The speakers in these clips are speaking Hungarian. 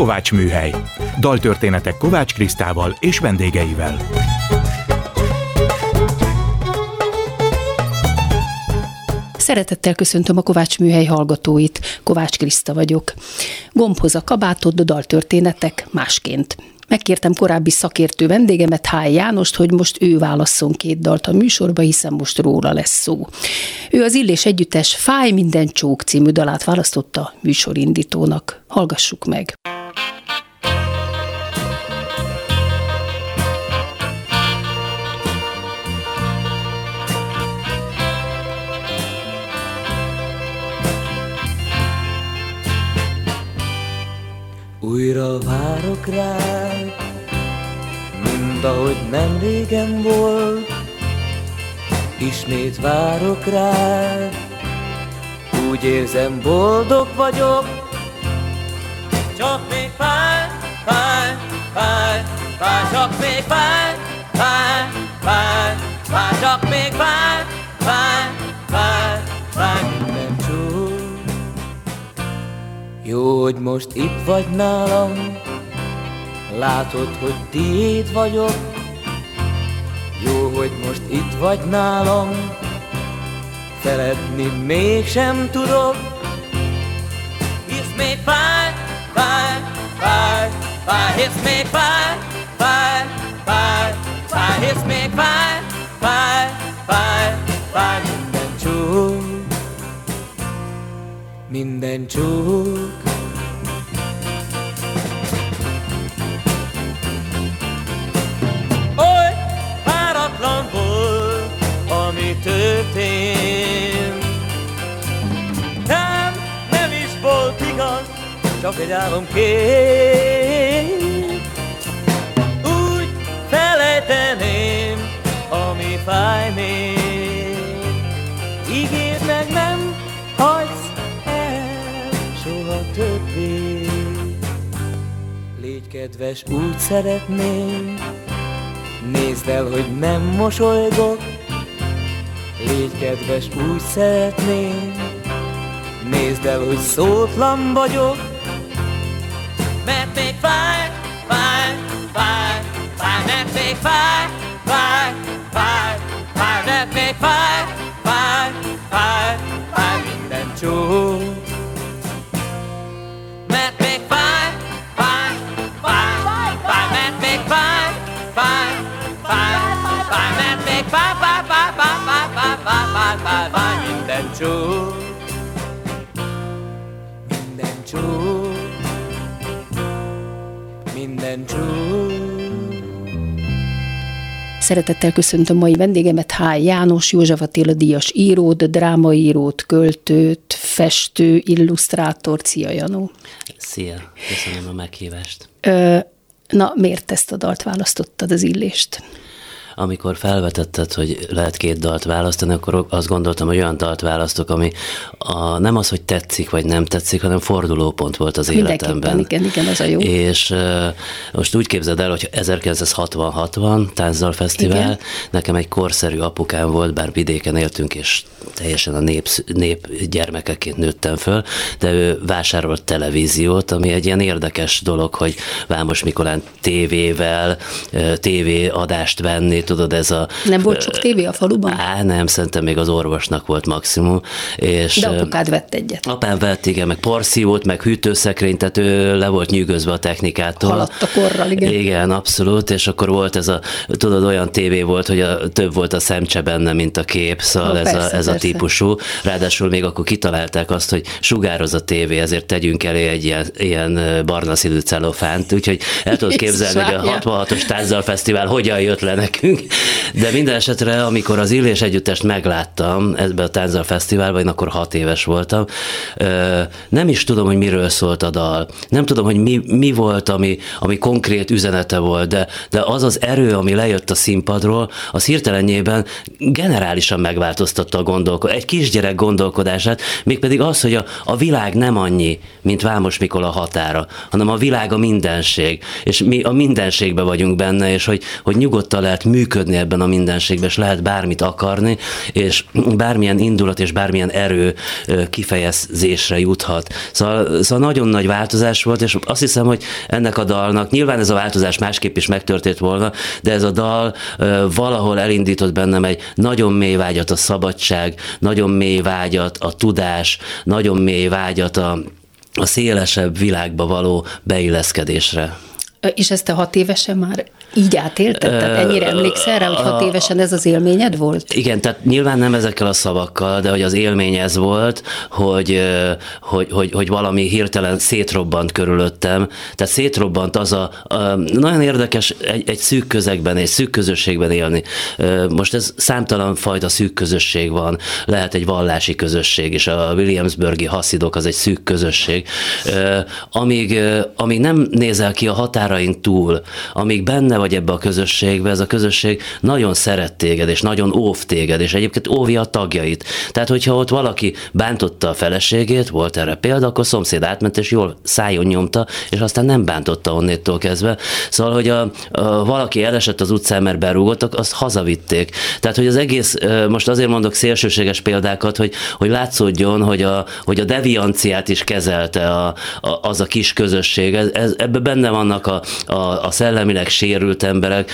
Kovátsműhely. Daltörténetek Kovács Krisztával és vendégeivel. Szeretettel köszöntöm a Kovátsműhely hallgatóit. Kovács Kriszta vagyok. Gombhoz a kabátod, a daltörténetek másként. Megkértem korábbi szakértő vendégemet, Háy Jánost, hogy most ő válasszon két dalt a műsorba, hiszen most róla lesz szó. Ő az Illés Együttes Fáj minden csók című dalát választotta műsorindítónak. Hallgassuk meg! Újra várok rád, mint ahogy nem régen volt. Ismét várok rád, úgy érzem, boldog vagyok. Csak még fáj, csak még fáj, csak még fáj. Jó, hogy most itt vagy nálam, látod, hogy tiéd vagyok. Jó, hogy most itt vagy nálam, feledni mégsem tudok. Hisz még fáj, hisz még fáj, hisz még fáj. Minden csók. Oly váratlan volt, ami történt. Nem is volt igaz, csak egy álomkép. Úgy felejteném, ami fáj még. Ígérd meg, nem hagysz soha többé. Légy kedves, úgy szeretném, nézd el, hogy nem mosolygok. Légy kedves, úgy szeretném, nézd el, hogy szótlan vagyok. Mert még fáj, mert még fáj, mert még fáj minden csók. Minden csók, minden csók, minden csók. Szeretettel köszöntöm mai vendégemet, Háy János, József Attila díjas írót, drámaírót, költőt, festő, illusztrátort. Szia, Janó! Szia! Köszönöm a meghívást. Na, miért ezt a dalt választottad, az Illést? Amikor felvetetted, hogy lehet két dalt választani, akkor azt gondoltam, hogy olyan dalt választok, ami nem az, hogy tetszik vagy nem tetszik, hanem fordulópont volt az életemben. Igen, az a jó. És most úgy képzeld el, hogy 1966 van, Táncdalfesztivál, igen. Nekem egy korszerű apukám volt, bár vidéken éltünk, és teljesen a nép gyermekeként nőttem föl, de ő vásárolt televíziót, ami egy ilyen érdekes dolog, hogy Vámosmikolán tévével, tévéadást venni, tudod, ez a... Nem volt sok tévé a faluban? Á, nem, szerintem még az orvosnak volt maximum. És de apukád vett egyet. Apám vett, igen, meg porszívót, meg hűtőszekrényt, tehát ő le volt nyűgözve a technikától. Haladt a korral, igen. Igen, abszolút, és akkor volt ez a, tudod, olyan tévé volt, hogy több volt a szemcse benne, mint a kép, szóval ez a típusú. Ráadásul még akkor kitalálták azt, hogy sugároz a tévé, ezért tegyünk elé egy ilyen barna színű celofánt, úgyhogy el tudod képzelni, hogy a 66-os Táncdalfesztivál hogyan jött le nekünk. De minden esetre, amikor az Illés Együttest megláttam ebben a Táncdalfesztiválban, én akkor 6 éves voltam, nem is tudom, hogy miről szólt a dal. Nem tudom, hogy mi volt, ami konkrét üzenete volt, de az az erő, ami lejött a színpadról, az hirtelenjében generálisan megváltoztatta a egy kisgyerek gondolkodását, mégpedig az, hogy a világ nem annyi, mint Vámosmikola határa, hanem a világ a mindenség, és mi a mindenségben vagyunk benne, és hogy nyugodtan lehet működni, működni ebben a mindenségben, és lehet bármit akarni, és bármilyen indulat és bármilyen erő kifejezésre juthat. Szóval nagyon nagy változás volt, és azt hiszem, hogy ennek a dalnak, nyilván ez a változás másképp is megtörtént volna, de ez a dal valahol elindított bennem egy nagyon mély vágyat a szabadság, nagyon mély vágyat a tudás, nagyon mély vágyat a szélesebb világba való beilleszkedésre. És ezt te 6 évesen már így átélted? Tehát ennyire emlékszel rá, hogy 6 évesen ez az élményed volt? Igen, tehát nyilván nem ezekkel a szavakkal, de hogy az élmény ez volt, hogy valami hirtelen szétrobbant körülöttem. Tehát szétrobbant az nagyon érdekes egy szűk közegben, egy szűk közösségben élni. Most ez számtalan fajta szűk közösség van. Lehet egy vallási közösség, és a Williamsburgi haszidok az egy szűk közösség. Amíg nem nézel ki a határain túl, amíg benne vagy ebbe a közösségbe, ez a közösség nagyon szeret téged, és nagyon óv téged, és egyébként óvja a tagjait. Tehát, hogyha ott valaki bántotta a feleségét, volt erre példa, akkor szomszéd átment, és jól szájon nyomta, és aztán nem bántotta onnétól kezdve. Szóval, hogy valaki elesett az utcán, mert berúgottak, azt hazavitték. Tehát, hogy az egész, most azért mondok szélsőséges példákat, hogy látszódjon, hogy a devianciát is kezelte az a kis közösség. Ebben benne vannak a szellemileg sérült emberek,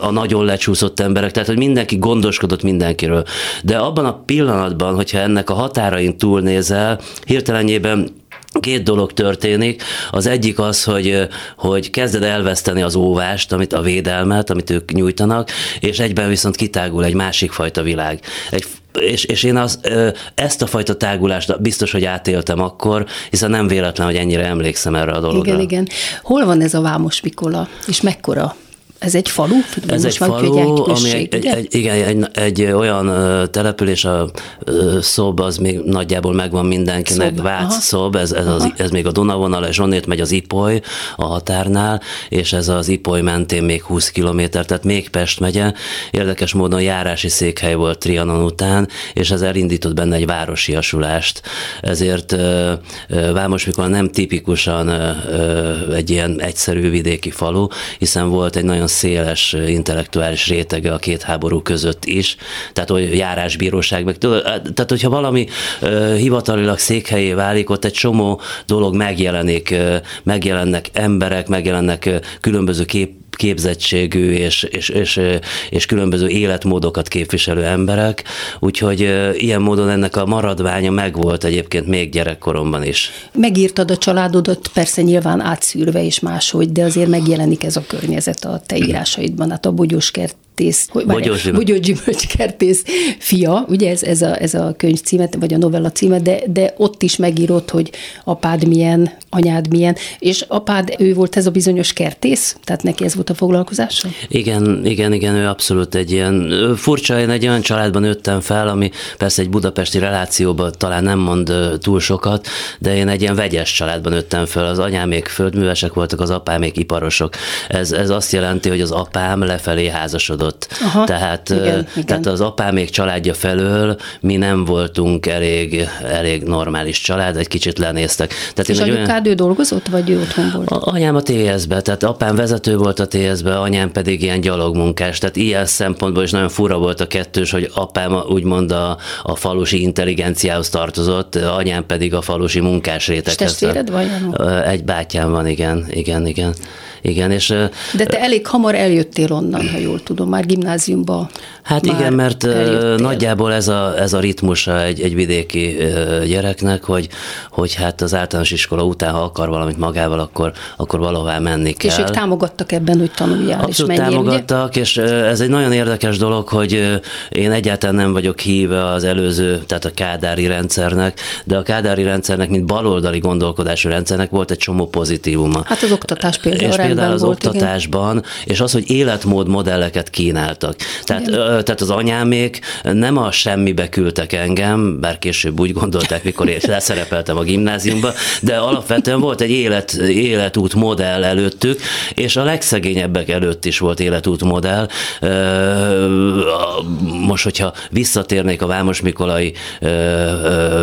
a nagyon lecsúszott emberek, tehát hogy mindenki gondoskodott mindenkiről. De abban a pillanatban, hogyha ennek a határain túlnézel, hirtelenjében 2 dolog történik. Az egyik az, hogy kezded elveszteni az óvást, amit a védelmet, amit ők nyújtanak, és egyben viszont kitágul egy másik fajta világ. És én ezt a fajta tágulást biztos, hogy átéltem akkor, hiszen nem véletlen, hogy ennyire emlékszem erre a dologra. Igen, igen. Hol van ez a Vámosmikola, és mekkora? Ez egy falu? Ez egy falu, ami egy olyan település, a Szob, az még nagyjából megvan mindenkinek, Vác, Szob, ez még a Dunavonal, és onnét megy az Ipoly a határnál, és ez az Ipoly mentén még 20 kilométer, tehát még Pest megye. Érdekes módon járási székhely volt Trianon után, és ez elindított benne egy városiasulást. Ezért Vámosmikola nem tipikusan egy ilyen egyszerű vidéki falu, hiszen volt egy nagyon széles intellektuális rétege a 2 háború között is, tehát hogy járásbíróság, tehát hogyha valami hivatalilag székhelyé válik, ott egy csomó dolog megjelenik, megjelennek emberek, megjelennek különböző képzettségű és különböző életmódokat képviselő emberek, úgyhogy ilyen módon ennek a maradványa megvolt egyébként még gyerekkoromban is. Megírtad a családodat, persze nyilván átszűrve és máshogy, de azért megjelenik ez a környezet a te írásaidban, hát a Bogyós gyümölcskertész fia, ugye ez a könyv címet, vagy a novella címet, de ott is megírod, hogy apád milyen, anyád milyen, és apád, ő volt ez a bizonyos kertész, tehát neki ez volt a foglalkozása? Igen, ő abszolút egy ilyen furcsa, én egy olyan családban nőttem fel, ami persze egy budapesti relációban talán nem mond túl sokat, de én egy ilyen vegyes családban nőttem fel, az anyámék földművesek voltak, az apámék iparosok. Ez azt jelenti, hogy az apám lefelé házasodott. Aha, tehát az apámék családja felől mi nem voltunk elég normális család, egy kicsit lenéztek. Tehát és anyukád ő dolgozott, vagy ő otthon volt? Anyám a TSZ-be, tehát apám vezető volt a TSZ-be, anyám pedig ilyen gyalogmunkás, tehát ilyen szempontból is nagyon fura volt a kettős, hogy apám úgymond a falusi intelligenciához tartozott, anyám pedig a falusi munkás réteghez. És testvéred vagy? Egy bátyám van, igen. És, de te elég hamar eljöttél onnan, ha jól tudom, már gimnáziumba. Hát már igen, mert eljöttél. Nagyjából ez a ritmusa egy vidéki gyereknek, hogy hát az általános iskola után, ha akar valamit magával, akkor valahová menni kell. És ők támogattak ebben, hogy tanuljál. Abszolút és támogattak, ugye? És ez egy nagyon érdekes dolog, hogy én egyáltalán nem vagyok híve az előző, tehát a kádári rendszernek, de a kádári rendszernek, mint baloldali gondolkodású rendszernek volt egy csomó pozitívuma. Hát az oktatás például az volt, oktatásban, igen. És az, hogy életmód modelleket kínáltak. Tehát az anyámék nem a semmibe küldtek engem, bár később úgy gondolták, mikor én leszerepeltem a gimnáziumba, de alapvetően volt egy életút modell előttük, és a legszegényebbek előtt is volt életút modell. Most, hogyha visszatérnék a vámosmikolai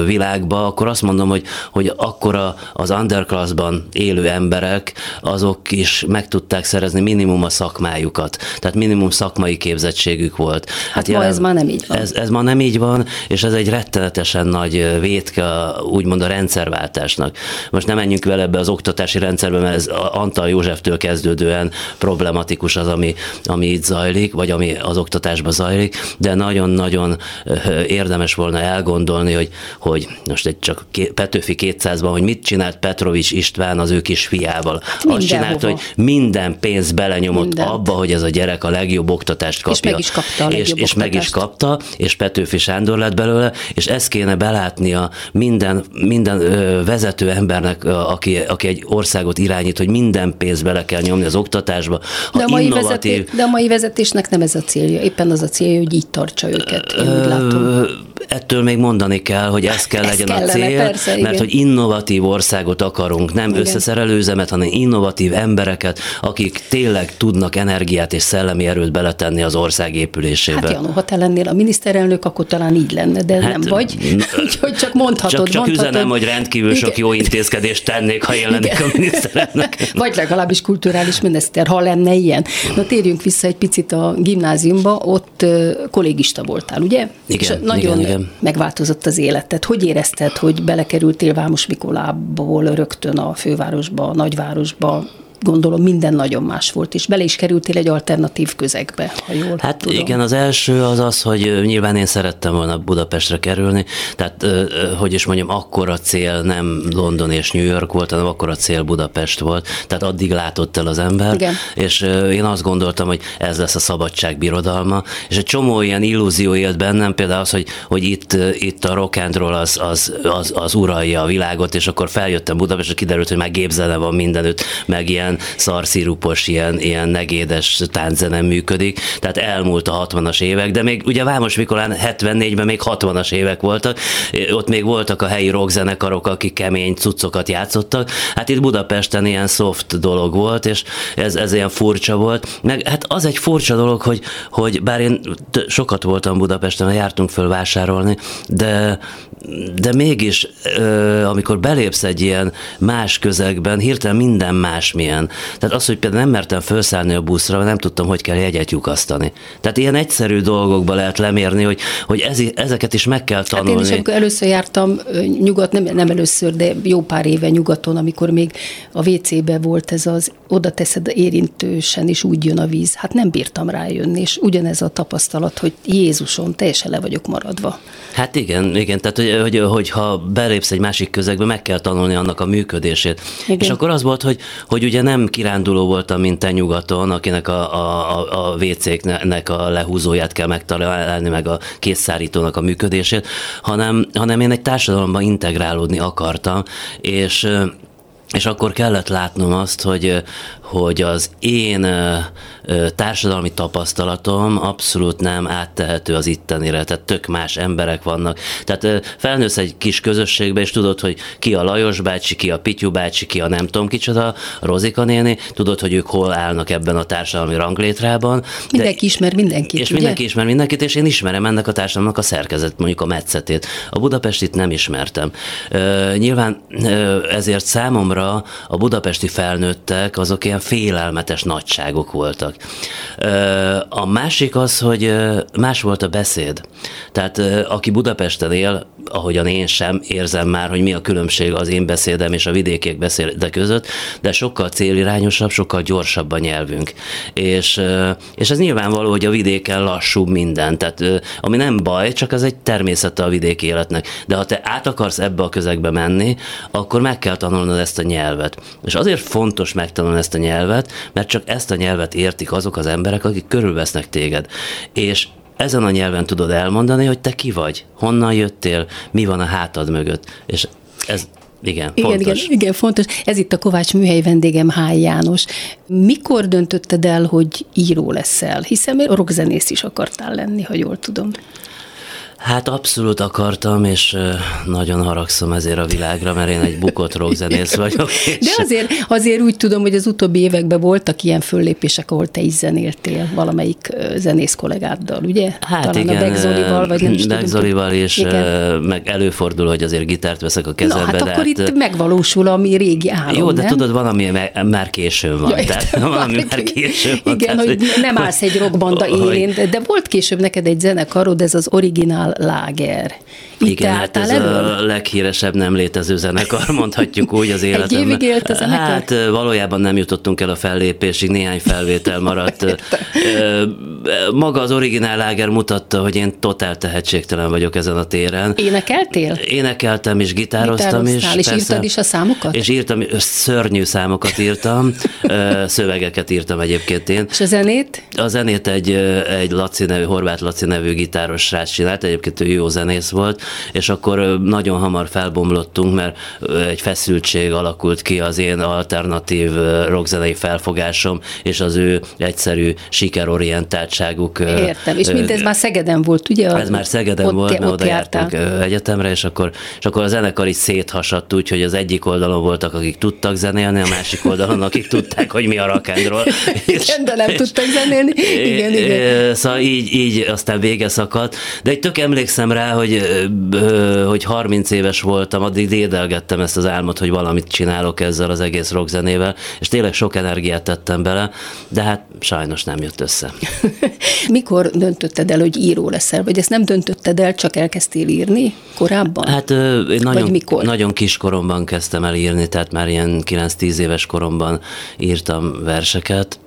világba, akkor azt mondom, hogy akkora az underclassban élő emberek, azok is is meg tudták szerezni minimum a szakmájukat, tehát minimum szakmai képzettségük volt. Hát ma ez már nem így van. Ez ma nem így van, és ez egy rettenetesen nagy vétke, úgymond a rendszerváltásnak. Most nem menjünk vele ebbe az oktatási rendszerbe, mert ez Antal Józseftől kezdődően problematikus az, ami itt zajlik, vagy ami az oktatásban zajlik, de nagyon-nagyon érdemes volna elgondolni, hogy most egy csak Petőfi 200-ban, hogy mit csinált Petrovics István az ő kis fiával. Azt csinált, hogy minden pénz belenyomott abba, hogy ez a gyerek a legjobb oktatást kapja. És meg is kapta és Petőfi Sándor lett belőle, és ezt kéne belátnia minden vezető embernek, aki egy országot irányít, hogy minden pénz bele kell nyomni az oktatásba. De a mai vezetésnek nem ez a célja. Éppen az a célja, hogy így tartsa őket. Én úgy látom. Ettől még mondani kell, hogy ez kell legyen a cél, persze, mert igen. Hogy innovatív országot akarunk, nem igen. Összeszerelő üzemet, hanem innovatív embereket, akik tényleg tudnak energiát és szellemi erőt beletenni az ország épülésébe. Hát Janó, ha te lennél a miniszterelnök, akkor talán így lenne, de nem vagy, úgyhogy csak mondhatod. Csak üzenem, hogy rendkívül igen. Sok jó intézkedést tennék, ha én lennék a miniszterelnök. Vagy legalábbis kulturális miniszter, ha lenne ilyen. Na térjünk vissza egy picit a gimnáziumba, ott kollégista voltál, ugye? Igen, nagyon igen. Megváltozott az életed. Hogy érezted, hogy belekerültél Vámosmikolából rögtön a fővárosba, a nagyvárosba? Gondolom minden nagyon más volt, és bele is kerültél egy alternatív közegbe, ha jól tudom. Igen, az első az, hogy nyilván én szerettem volna Budapestre kerülni, tehát, hogy is mondjam, akkor a cél nem London és New York volt, hanem akkor a cél Budapest volt, tehát addig látott el az ember, igen. És én azt gondoltam, hogy ez lesz a szabadság birodalma, és egy csomó ilyen illúzió élt bennem, például az, hogy itt a rock and roll az uralja a világot, és akkor feljöttem Budapestre, kiderült, hogy már gépzene van mindenütt, meg ilyen szarszirupos, ilyen negédes tánczene működik, tehát elmúlt a 60-as évek, de még ugye Vámosmikolán 74-ben még 60-as évek voltak, ott még voltak a helyi rockzenekarok, akik kemény cuccokat játszottak, hát itt Budapesten ilyen soft dolog volt, és ez ilyen furcsa volt, meg hát az egy furcsa dolog, hogy bár én sokat voltam Budapesten, jártunk föl vásárolni, de mégis amikor belépsz egy ilyen más közegben, hirtelen minden másmilyen. Tehát az, hogy például nem mertem felszállni a buszra, mert nem tudtam, hogy kell jegyet lyukasztani. Tehát ilyen egyszerű dolgokba lehet lemérni, hogy ezeket is meg kell tanulni. Hát én is, amikor először jártam nyugaton, nem először, de jó pár éve nyugaton, amikor még a WC-be volt ez az, oda teszed érintősen, és úgy jön a víz. Hát nem bírtam rájönni, és ugyanez a tapasztalat, hogy Jézusom, teljesen le vagyok maradva. Hát igen, tehát hogy ha belépsz egy másik közegbe, meg kell tanulni annak a működését. Igen. És akkor az volt, hogy ugye nem kiránduló voltam, mint te nyugaton, akinek a WC-knek a lehúzóját kell megtalálni, meg a kézszárítónak a működését, hanem én egy társadalomban integrálódni akartam, és akkor kellett látnom azt, hogy az én társadalmi tapasztalatom abszolút nem áttehető az ittenire, tehát tök más emberek vannak. Tehát felnősz egy kis közösségbe, és tudod, hogy ki a Lajos bácsi, ki a Pityu bácsi, ki a nem tudom kicsoda, a Rozika néni, tudod, hogy ők hol állnak ebben a társadalmi ranglétrában. Mindenki ismer mindenkit, és ugye? Mindenki ismer mindenkit, és én ismerem ennek a társadalomnak a szerkezet, mondjuk a metszetét. A Budapestit nem ismertem. Nyilván ezért számomra a budapesti felnőttek azok ilyen félelmetes nagyságok voltak. A másik az, hogy más volt a beszéd. Tehát aki Budapesten él, ahogyan én sem érzem már, hogy mi a különbség az én beszédem és a vidékiek beszéde között, de sokkal célirányosabb, sokkal gyorsabb a nyelvünk. És ez nyilvánvaló, hogy a vidéken lassúbb minden. Tehát ami nem baj, csak ez egy természete a vidéki életnek. De ha te át akarsz ebbe a közegbe menni, akkor meg kell tanulnod ezt a nyelvet. És azért fontos megtanulni ezt a nyelvet, mert csak ezt a nyelvet értik azok az emberek, akik körülvesznek téged. És ezen a nyelven tudod elmondani, hogy te ki vagy, honnan jöttél, mi van a hátad mögött. És ez igen, fontos. Igen, fontos. Ez itt a Kovátsműhely, vendégem Háy János. Mikor döntötted el, hogy író leszel? Hiszen rockzenész is akartál lenni, ha jól tudom. Hát abszolút akartam, és nagyon haragszom ezért a világra, mert én egy bukott rockzenész vagyok. De azért úgy tudom, hogy az utóbbi években voltak ilyen föllépések, ahol te is zenéltél valamelyik zenész kollégáddal, ugye? Hát talán igen, a Beck Zolival, vagy nem is tudom. Beck Zolival, és meg előfordul, hogy azért gitárt veszek a kezembe. Na, hát de akkor itt megvalósul a mi régi álom, jó, de nem? Tudod, valami már később van. Igen, hogy nem állsz egy rockbanda élén, de volt később neked egy zenekarod, ez az Originál Láger. Igen, hát ez a leghíresebb nem létező zenekar, mondhatjuk úgy az életemben. Egy évig élt a zenekar? Hát valójában nem jutottunk el a fellépésig, néhány felvétel maradt. Maga az Originál Láger mutatta, hogy én totál tehetségtelen vagyok ezen a téren. Énekeltél? Énekeltem és gitároztam is. És persze, írtad is a számokat? És írtam, szörnyű számokat írtam, szövegeket írtam egyébként én. És a zenét? A zenét egy Laci nevű, Horváth Laci nevű gitáros srác csinált, egyébként ő jó zenész volt, és akkor nagyon hamar felbomlottunk, mert egy feszültség alakult ki az én alternatív rockzenei felfogásom, és az ő egyszerű sikerorientáltságuk. Értem, és mindez már Szegeden volt, ugye? Ez már Szegeden volt, mert oda jártunk egyetemre, és akkor a zenekar is széthasadt úgy, hogy az egyik oldalon voltak, akik tudtak zenélni, a másik oldalon, akik tudták, hogy mi a rock and roll. Igen, de nem tudtak zenélni. Igen. Szóval így aztán vége szakadt. De egy tök emlékszem rá, hogy 30 éves voltam, addig dédelgettem ezt az álmot, hogy valamit csinálok ezzel az egész rockzenével, és tényleg sok energiát tettem bele, de hát sajnos nem jött össze. Mikor döntötted el, hogy író leszel? Vagy ezt nem döntötted el, csak elkezdtél írni korábban? Hát én nagyon kis koromban kezdtem el írni, tehát már ilyen 9-10 éves koromban írtam verseket,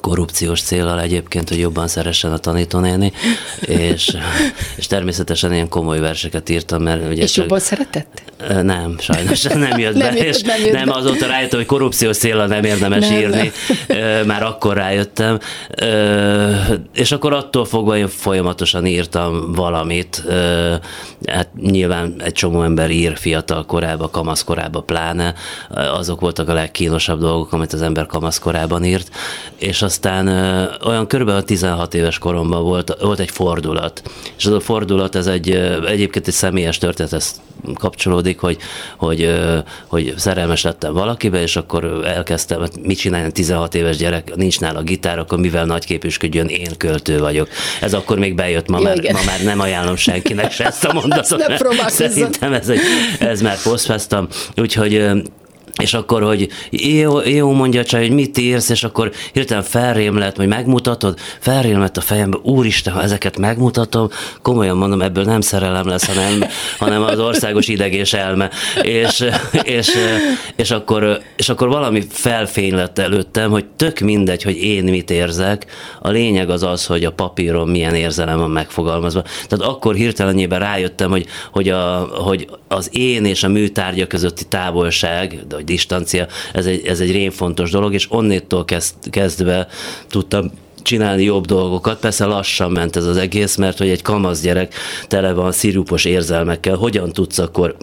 korrupciós céllal egyébként, hogy jobban szeressen a tanítónéni, és természetesen ilyen komoly verseket írtam, mert ugye... És jobban szeretett? Nem, sajnos nem jött be, és nem azóta rájöttem, hogy korrupciós céllal nem érdemes írni, már akkor rájöttem, és akkor attól fogva én folyamatosan írtam valamit, hát nyilván egy csomó ember ír fiatal korába, kamaszkorába pláne, azok voltak a legkínosabb dolgok, amit az ember kamaszkorában írt, és aztán olyan körülbelül 16 éves koromban volt egy fordulat. És az a fordulat, ez egyébként egy személyes történethez kapcsolódik, hogy szerelmes lettem valakibe, és akkor elkezdtem, mit csináljon 16 éves gyerek, nincs nála gitár, akkor mivel nagyképűsködjön, én költő vagyok. Ez akkor még bejött, ma már nem ajánlom senkinek se ezt a mondatot, mert szerintem ez már posztfáztam. Úgyhogy... És akkor, hogy jó mondja a csaj, hogy mit írsz, és akkor hirtelen felrém lett, hogy megmutatod, felrém lett a fejembe, úristen, ha ezeket megmutatom, komolyan mondom, ebből nem szerelem lesz, hanem az országos ideg és elme. És akkor valami felfény lett előttem, hogy tök mindegy, hogy én mit érzek, a lényeg az az, hogy a papíron milyen érzelem van megfogalmazva. Tehát akkor hirtelenjében rájöttem, hogy az én és a műtárgya közötti távolság, vagy distancia, ez egy rémfontos dolog, és onnétól kezdve tudtam csinálni jobb dolgokat. Persze lassan ment ez az egész, mert hogy egy kamasz gyerek tele van szirupos érzelmekkel, hogyan tudsz akkor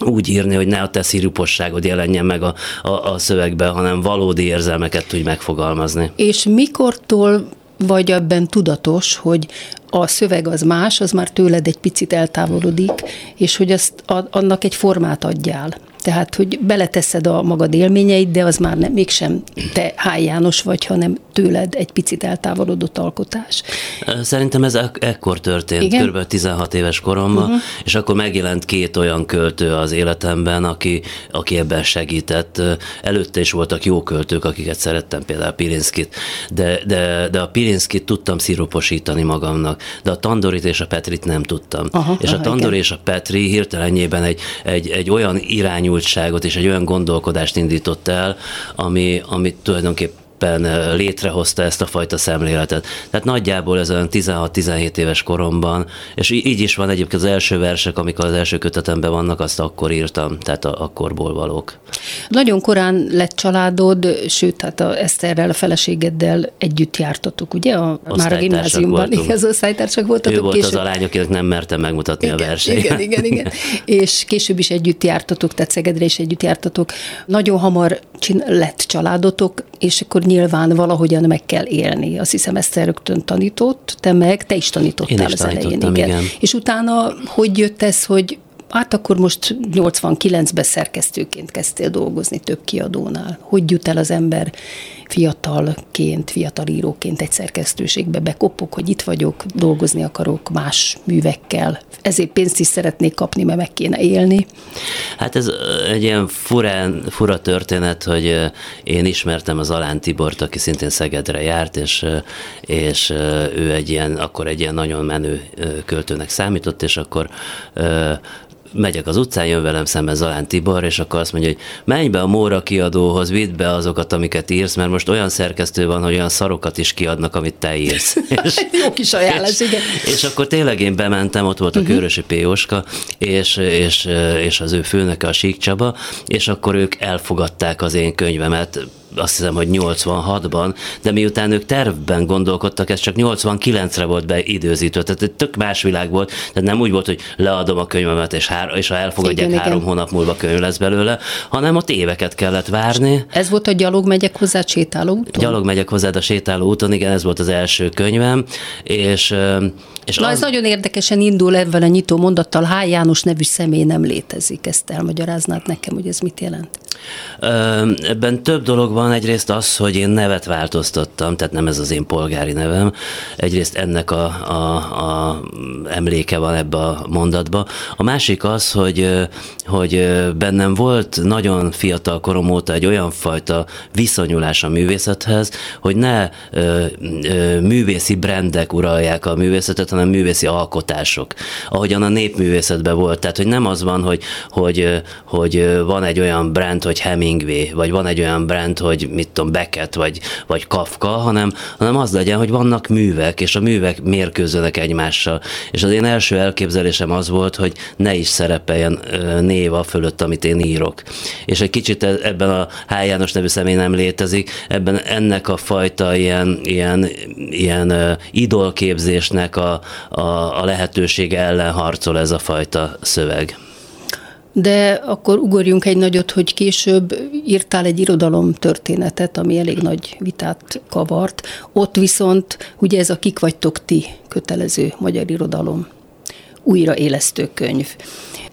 úgy írni, hogy ne a te szirupasságod jelenjen meg a szövegben, hanem valódi érzelmeket tudj megfogalmazni. És mikortól vagy ebben tudatos, hogy a szöveg az más, az már tőled egy picit eltávolodik, és hogy annak egy formát adjál? Tehát, hogy beleteszed a magad élményeid, de az már mégsem te Háy János vagy, hanem tőled egy picit eltávolodott alkotás. Szerintem ez ekkor történt, igen? Kb. 16 éves koromban, és akkor megjelent két olyan költő az életemben, aki ebben segített. Előtte is voltak jó költők, akiket szerettem, például Pilinszkit, de a Pilinszkit tudtam sziruposítani magamnak, de a Tandorit és a Petrit nem tudtam. A Tandori és a Petri hirtelenjében egy olyan irányú és egy olyan gondolkodást indított el, ami tulajdonképpen létrehozta ezt a fajta szemléletet. Tehát nagyjából ez olyan 16-17 éves koromban, és így is van egyébként az első versek, amik az első kötetemben vannak, azt akkor írtam, tehát akkorból valók. Nagyon korán lett családod, sőt, hát Eszterrel, a feleségeddel együtt jártatok, ugye? Már a gimnáziumban. Igen, az osztálytársak voltatok. Ő volt később az a lány, akinek nem mertem megmutatni a versét. Igen. És később is együtt jártatok, tehát Szegedre is együtt jártatok. Nagyon hamar lett családotok, és akkor nyilván valahogyan meg kell élni. Azt hiszem, ezt rögtön tanított, te is tanítottál az elején. Igen. És utána hogy jött ez, hogy hát akkor most 89-ben szerkesztőként kezdtél dolgozni több kiadónál. Hogy jut el az ember fiatalként, fiatal íróként egy szerkesztőségbe? Bekopog, hogy itt vagyok, dolgozni akarok más művekkel. Ezért pénzt is szeretnék kapni, mert meg kéne élni. Hát ez egy ilyen fura történet, hogy én ismertem az Alán Tibort, aki szintén Szegedre járt, és ő egy ilyen nagyon menő költőnek számított, és akkor megyek az utcán, jön velem szemben Zalán Tibor, és akkor azt mondja, hogy menj be a Móra kiadóhoz, vidd be azokat, amiket írsz, mert most olyan szerkesztő van, hogy olyan szarokat is kiadnak, amit te írsz. Jó kis ajánlás, igen. És akkor tényleg én bementem, ott volt a Körösi Péoska, és az ő főnöke a Sík Csaba, és akkor ők elfogadták az én könyvemet, azt hiszem, hogy 86-ban, de miután ők tervben gondolkodtak, ez csak 89-re volt beidőzítve, tehát egy tök más világ volt, tehát nem úgy volt, hogy leadom a könyvemet, és ha elfogadják, igen, három hónap múlva könyv lesz belőle, hanem ott éveket kellett várni. Ez volt a Gyalog megyek hozzád sétáló úton? Gyalog megyek hozzád a sétáló úton, igen, ez volt az első könyvem, és na, ez nagyon érdekesen indul ebben a nyitó mondattal, Háy János nevű személy nem létezik. Ezt elmagyaráznád nekem, hogy ez mit jelent? Ebben több dolog van. Egyrészt az, hogy én nevet változtattam, tehát nem ez az én polgári nevem. Egyrészt ennek a emléke van ebbe a mondatba. A másik az, hogy bennem volt nagyon fiatal korom óta egy olyan fajta viszonyulás a művészethez, hogy ne művészi brendek uralják a művészetet, hanem művészi alkotások. Ahogyan a népművészetben volt. Tehát, hogy nem az van, hogy van egy olyan brand, hogy Hemingway, vagy van egy olyan brand, hogy mit tudom, Beckett, vagy Kafka, hanem az legyen, hogy vannak művek, és a művek mérkőzőnek egymással. És az én első elképzelésem az volt, hogy ne is szerepeljen név a fölött, amit én írok. És egy kicsit ebben a Háy János nevű személy nem létezik, ebben ennek a fajta ilyen idolképzésnek a lehetősége ellen harcol ez a fajta szöveg. De akkor ugorjunk egy nagyot, hogy később írtál egy irodalomtörténetet, ami elég nagy vitát kavart. Ott viszont ugye ez a Kik vagytok ti kötelező magyar irodalom újraélesztő könyv.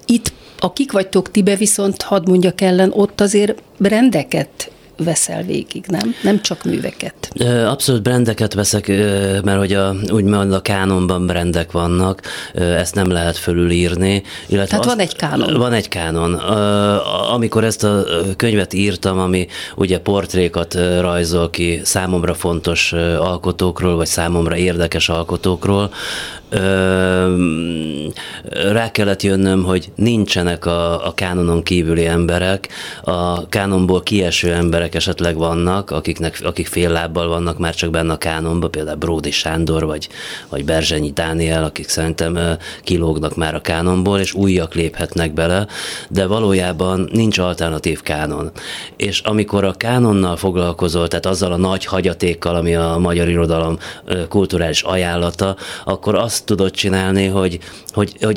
Itt a Kik vagytok tibe viszont, hadd mondjak ellen, ott azért brendeket veszel végig, nem? Nem csak műveket. Abszolút brendeket veszek, mert hogy úgymond a kánonban brendek vannak, ezt nem lehet fölülírni. Tehát van egy kánon. Van egy kánon. Amikor ezt a könyvet írtam, ami ugye portrékat rajzol ki számomra fontos alkotókról, vagy számomra érdekes alkotókról, rá kellett jönnöm, hogy nincsenek a kánonon kívüli emberek, a kánonból kieső emberek esetleg vannak, akik fél lábbal vannak már csak benne a kánonban, például Bródi Sándor, vagy Berzsenyi Dániel, akik szerintem kilógnak már a kánonból, és újak léphetnek bele, de valójában nincs alternatív kánon. És amikor a kánonnal foglalkozol, tehát azzal a nagy hagyatékkal, ami a magyar irodalom kulturális ajánlata, akkor azt tudod csinálni, hogy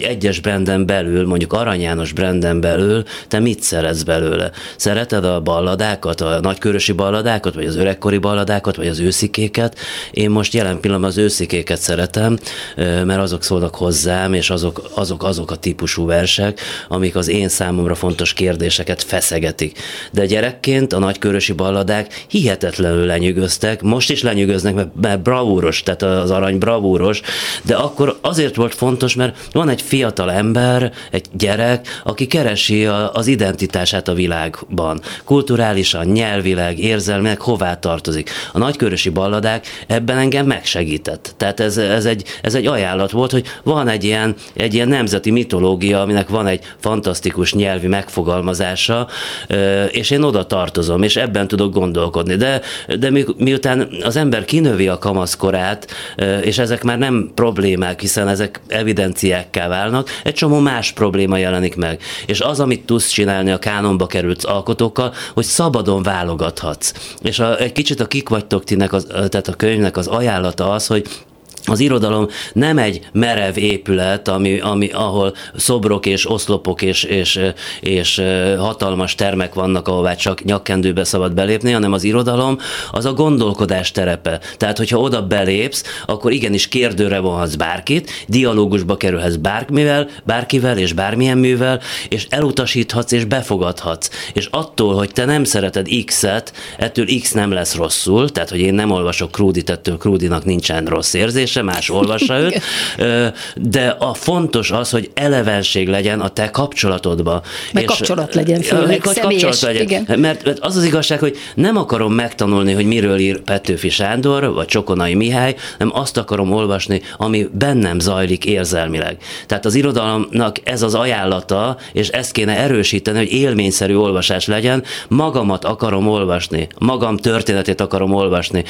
egyes brenden belül, mondjuk Arany János brenden belül, te mit szeretsz belőle? Szereted a balladákat, a nagykörösi balladákat, vagy az öregkori balladákat, vagy az őszikéket? Én most jelen pillanatban az őszikéket szeretem, mert azok szólnak hozzám, és azok a típusú versek, amik az én számomra fontos kérdéseket feszegetik. De gyerekként a nagykörösi balladák hihetetlenül lenyűgöztek, most is lenyűgöznek, mert bravúros, tehát az Arany bravúros, de akkor azért volt fontos, mert van egy fiatal ember, egy gyerek, aki keresi az identitását a világban. Kulturálisan, nyelvileg, érzelmileg hová tartozik. A nagykörösi balladák ebben engem megsegített. Tehát ez egy ajánlat volt, hogy van egy ilyen nemzeti mitológia, aminek van egy fantasztikus nyelvi megfogalmazása, és én oda tartozom, és ebben tudok gondolkodni. De miután az ember kinövi a kamaszkorát, és ezek már nem problémák, hiszen ezek evidenciákká válnak, egy csomó más probléma jelenik meg. És az, amit tudsz csinálni a kánonba került alkotókkal, hogy szabadon válogathatsz. És egy kicsit a Kik vagytok tinek, tehát a könyvnek az ajánlata az, hogy Az irodalom nem egy merev épület, ahol szobrok és oszlopok és hatalmas termek vannak, ahová csak nyakkendőbe szabad belépni, hanem az irodalom az a gondolkodás terepe. Tehát, hogyha oda belépsz, akkor igenis kérdőre vonhatsz bárkit, dialógusba kerülhetsz bárkivel és bármilyen művel, és elutasíthatsz és befogadhatsz. És attól, hogy te nem szereted X-et, ettől X nem lesz rosszul, tehát, hogy én nem olvasok Krúdit, ettől Krúdinak nincsen rossz érzés, más olvassa őt, de a fontos az, hogy elevenség legyen a te kapcsolatodban. Meg kapcsolat legyen, főleg személyes. Legyen. Mert az az igazság, hogy nem akarom megtanulni, hogy miről ír Petőfi Sándor, vagy Csokonai Mihály, hanem azt akarom olvasni, ami bennem zajlik érzelmileg. Tehát az irodalomnak ez az ajánlata, és ezt kéne erősíteni, hogy élményszerű olvasás legyen, magamat akarom olvasni, magam történetét akarom olvasni.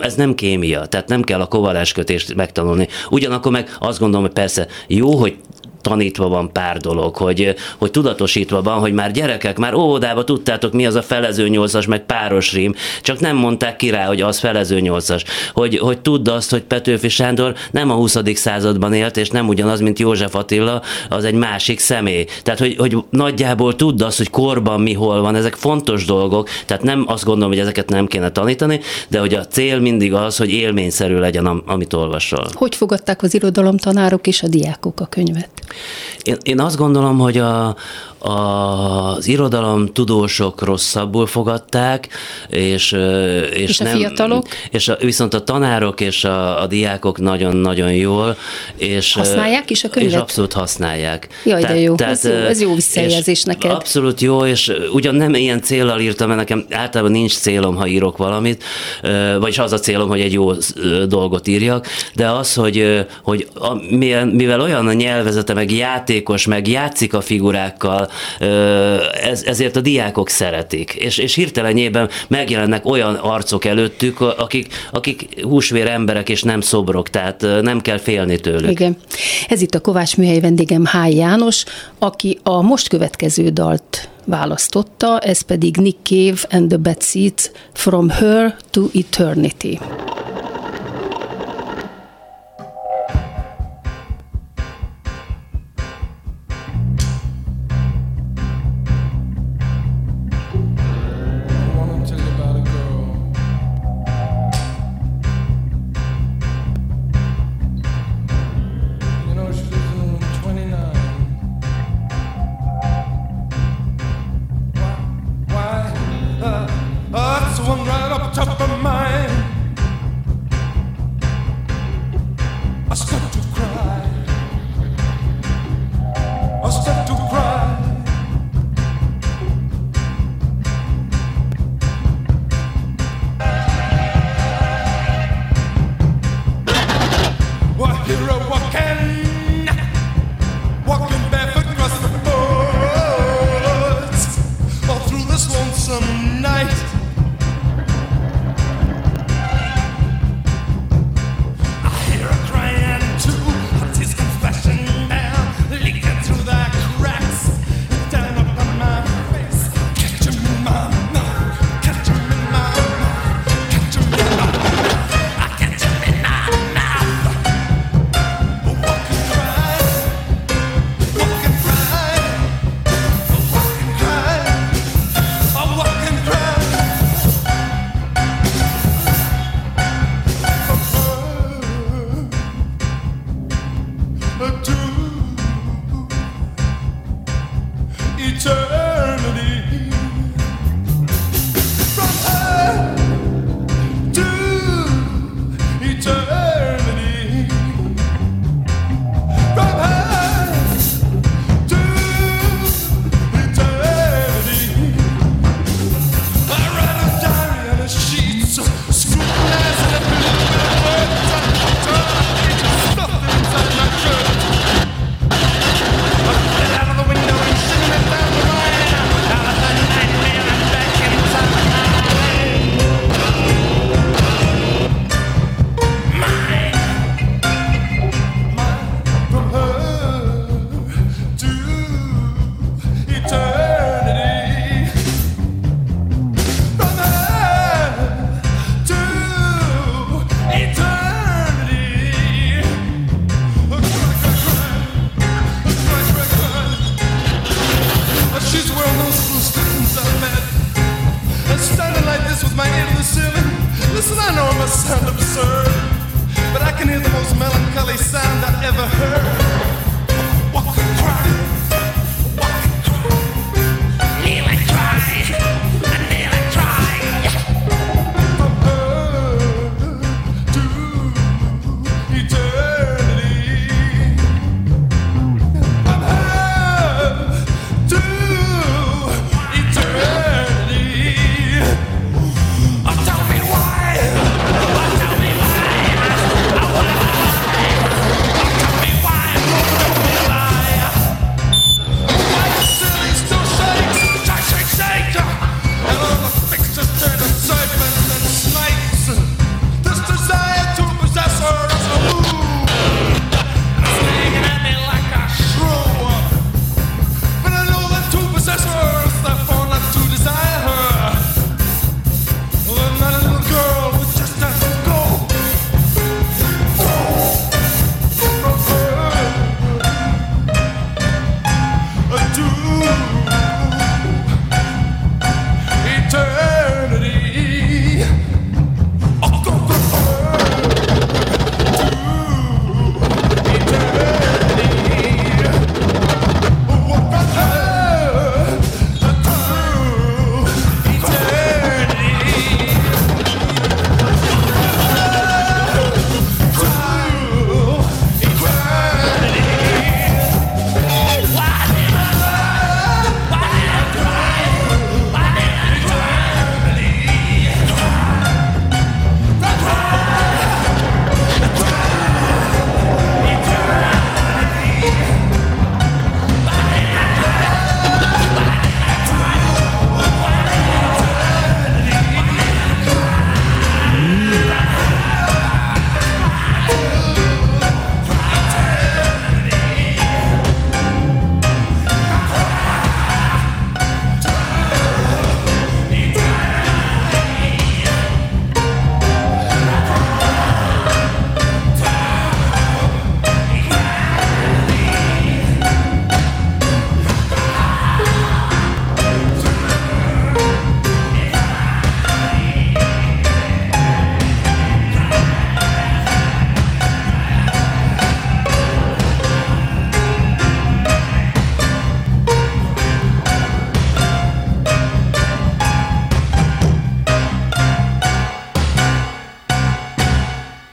Ez nem kémia, tehát nem kell a kovaláskötést megtanulni. Ugyanakkor meg azt gondolom, hogy persze jó, hogy tanítva van pár dolog, hogy tudatosítva van, hogy már gyerekek, már óvodába tudtátok, mi az a felező nyolcas, meg páros rím, csak nem mondták ki rá, hogy az felező nyolcas. Hogy tudd azt, hogy Petőfi Sándor nem a 20. században élt, és nem ugyanaz, mint József Attila, az egy másik személy. Tehát, hogy nagyjából tudd azt, hogy korban mi hol van, ezek fontos dolgok, tehát nem azt gondolom, hogy ezeket nem kéne tanítani, de hogy a cél mindig az, hogy élményszerű legyen, amit olvasol. Hogy fogadták az irodalomtanárok és a diákok a könyvet? Én azt gondolom, hogy az irodalomtudósok rosszabbul fogadták, és a nem, fiatalok? Viszont a tanárok és a diákok nagyon-nagyon jól. És használják is a könyvet? És abszolút használják. Jaj, de jó. Ez jó visszajelzés neked. Abszolút jó, és ugyan nem ilyen céllal írtam, mert nekem általában nincs célom, ha írok valamit, vagyis az a célom, hogy egy jó dolgot írjak, de az, hogy mivel olyan a nyelvezete, meg játékos, meg játszik a figurákkal, ezért a diákok szeretik. És hirtelenjében megjelennek olyan arcok előttük, akik húsvér emberek és nem szobrok, tehát nem kell félni tőlük. Igen. Ez itt a Kovátsműhely, vendégem Háy János, aki a most következő dalt választotta, ez pedig Nick Cave and the Bad Seeds, From Her to Eternity. never sound absurd, but I can hear the most melancholy sound I've ever heard. What could cry? What could cry? Nearly cry, I nearly cry. From birth to eternity, from birth to eternity. Oh, tell me why.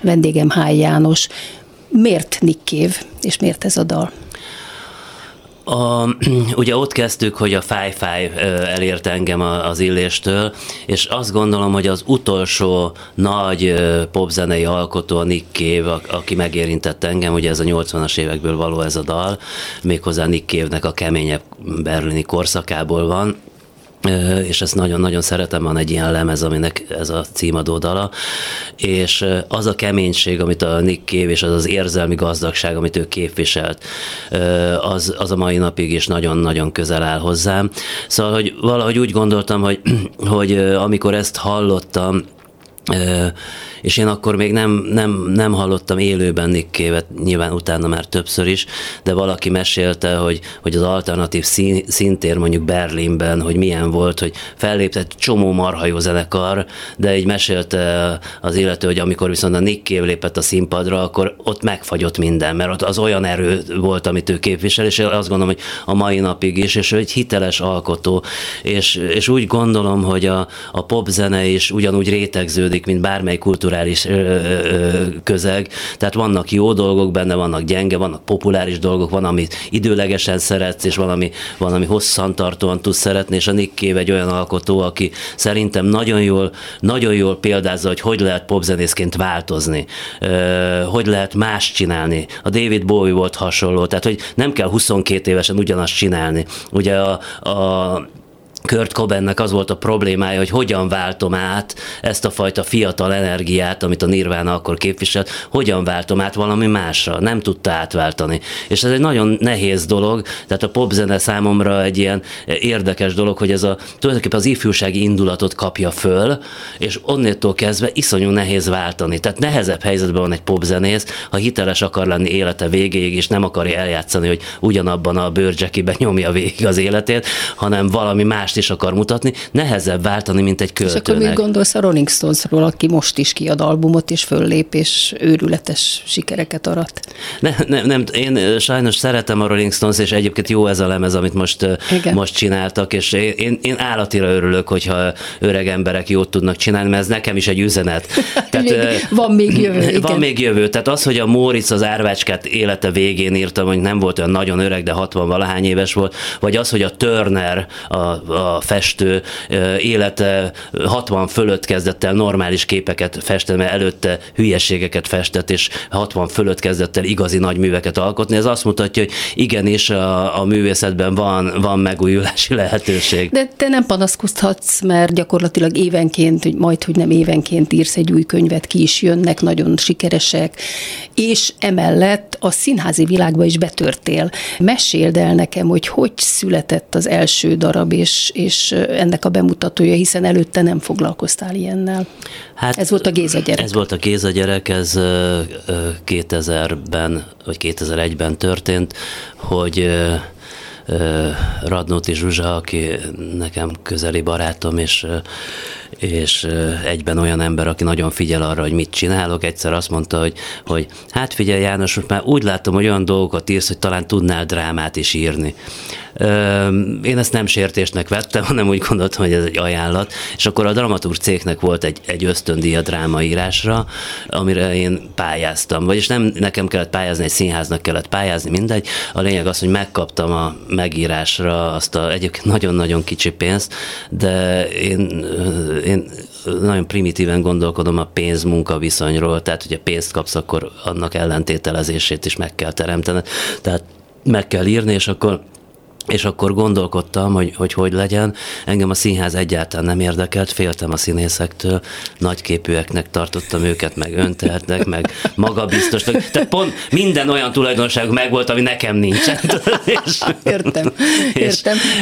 Vendégem Háy János. Miért Nick Cave, és miért ez a dal? Ugye ott kezdtük, hogy a fáj-fáj elért engem az Illéstől, és azt gondolom, hogy az utolsó nagy popzenei alkotó a Nick Cave, aki megérintett engem, ugye ez a 80-as évekből való ez a dal, méghozzá Nick Cave-nek a keményebb berlini korszakából van, és ezt nagyon-nagyon szeretem, van egy ilyen lemez, aminek ez a címadó dala, és az a keménység, amit a Nick Cave, és az az érzelmi gazdagság, amit ő képviselt, az a mai napig is nagyon-nagyon közel áll hozzám. Szóval, hogy valahogy úgy gondoltam, hogy amikor ezt hallottam, és én akkor még nem hallottam élőben Nick Cave-et, nyilván utána már többször is, de valaki mesélte, hogy az alternatív szintér mondjuk Berlinben, hogy milyen volt, hogy fellépett csomó marha jó zenekar, de így mesélte az illető, hogy amikor viszont a Nick Cave lépett a színpadra, akkor ott megfagyott minden, mert ott az olyan erő volt, amit ő képvisel, és azt gondolom, hogy a mai napig is, és ő egy hiteles alkotó, és úgy gondolom, hogy a popzene is ugyanúgy rétegződik, mint bármely kultúra közeg. Tehát vannak jó dolgok benne, vannak gyenge, vannak populáris dolgok, van, amit időlegesen szeretsz, és valami hosszantartóan tudsz szeretni, és a Nick Cave egy olyan alkotó, aki szerintem nagyon jól példázza, hogy lehet popzenészként változni, hogy lehet más csinálni. A David Bowie volt hasonló, tehát hogy nem kell 22 évesen ugyanazt csinálni. Ugye a Kurt Cobainnek az volt a problémája, hogy hogyan váltom át ezt a fajta fiatal energiát, amit a Nirvana akkor képviselt, hogyan váltom át valami másra, nem tudta átváltani. És ez egy nagyon nehéz dolog, tehát a popzene számomra egy ilyen érdekes dolog, hogy ez tulajdonképpen az ifjúsági indulatot kapja föl, és onnétól kezdve iszonyú nehéz váltani. Tehát nehezebb helyzetben van egy popzenész, ha hiteles akar lenni élete végéig, és nem akarja eljátszani, hogy ugyanabban a bőrcsekiben nyomja végig az életét, hanem valami más mást is akar mutatni, nehezebb váltani, mint egy költőnek. És akkor mit gondolsz a Rolling Stonesról, aki most is kiad albumot, és föllép, és őrületes sikereket arat? Nem, én sajnos szeretem a Rolling Stones, és egyébként jó ez a lemez, amit most csináltak, és én állatira örülök, hogyha öreg emberek jót tudnak csinálni, mert ez nekem is egy üzenet. Tehát, van még jövő. Igen. Van még jövő. Tehát az, hogy a Móric az Árvácskát élete végén írta, hogy nem volt olyan nagyon öreg, de 60-valahány éves volt, vagy az, hogy a Turner, a festő élete 60 fölött kezdett el normális képeket festeni, mert előtte hülyeségeket festett, és 60 fölött kezdett el igazi nagy műveket alkotni. Ez azt mutatja, hogy igenis a művészetben van megújulási lehetőség. De te nem panaszkodhatsz, mert gyakorlatilag évenként, majdhogy nem évenként írsz egy új könyvet, ki is jönnek, nagyon sikeresek, és emellett a színházi világba is betörtél. Meséld el nekem, hogy született az első darab, és ennek a bemutatója, hiszen előtte nem foglalkoztál ilyennel. Hát, ez volt a Géza gyerek. Ez volt a Géza gyerek, ez 2000-ben, vagy 2001-ben történt, hogy Radnóti Zsuzsa, aki nekem közeli barátom, és egyben olyan ember, aki nagyon figyel arra, hogy mit csinálok, egyszer azt mondta, hogy hát figyelj János, most már úgy látom, hogy olyan dolgokat írsz, hogy talán tudnál drámát is írni. Én ezt nem sértésnek vettem, hanem úgy gondoltam, hogy ez egy ajánlat, és akkor a dramaturg cégnek volt egy ösztöndíj a drámaírásra, amire én pályáztam, vagyis nem nekem kellett pályázni, egy színháznak kellett pályázni, mindegy. A lényeg az, hogy megkaptam a megírásra azt a egyébként nagyon-nagyon kicsi pénzt, de én nagyon primitíven gondolkodom a pénz-munka viszonyról, tehát hogyha pénzt kapsz, akkor annak ellentételezését is meg kell teremtened, tehát meg kell írni, és akkor gondolkodtam, hogy legyen. Engem a színház egyáltalán nem érdekelt, féltem a színészektől, nagyképűeknek tartottam őket, meg öntehetnek, meg magabiztosnak. Tehát pont minden olyan tulajdonság megvolt, ami nekem nincsen. Értem.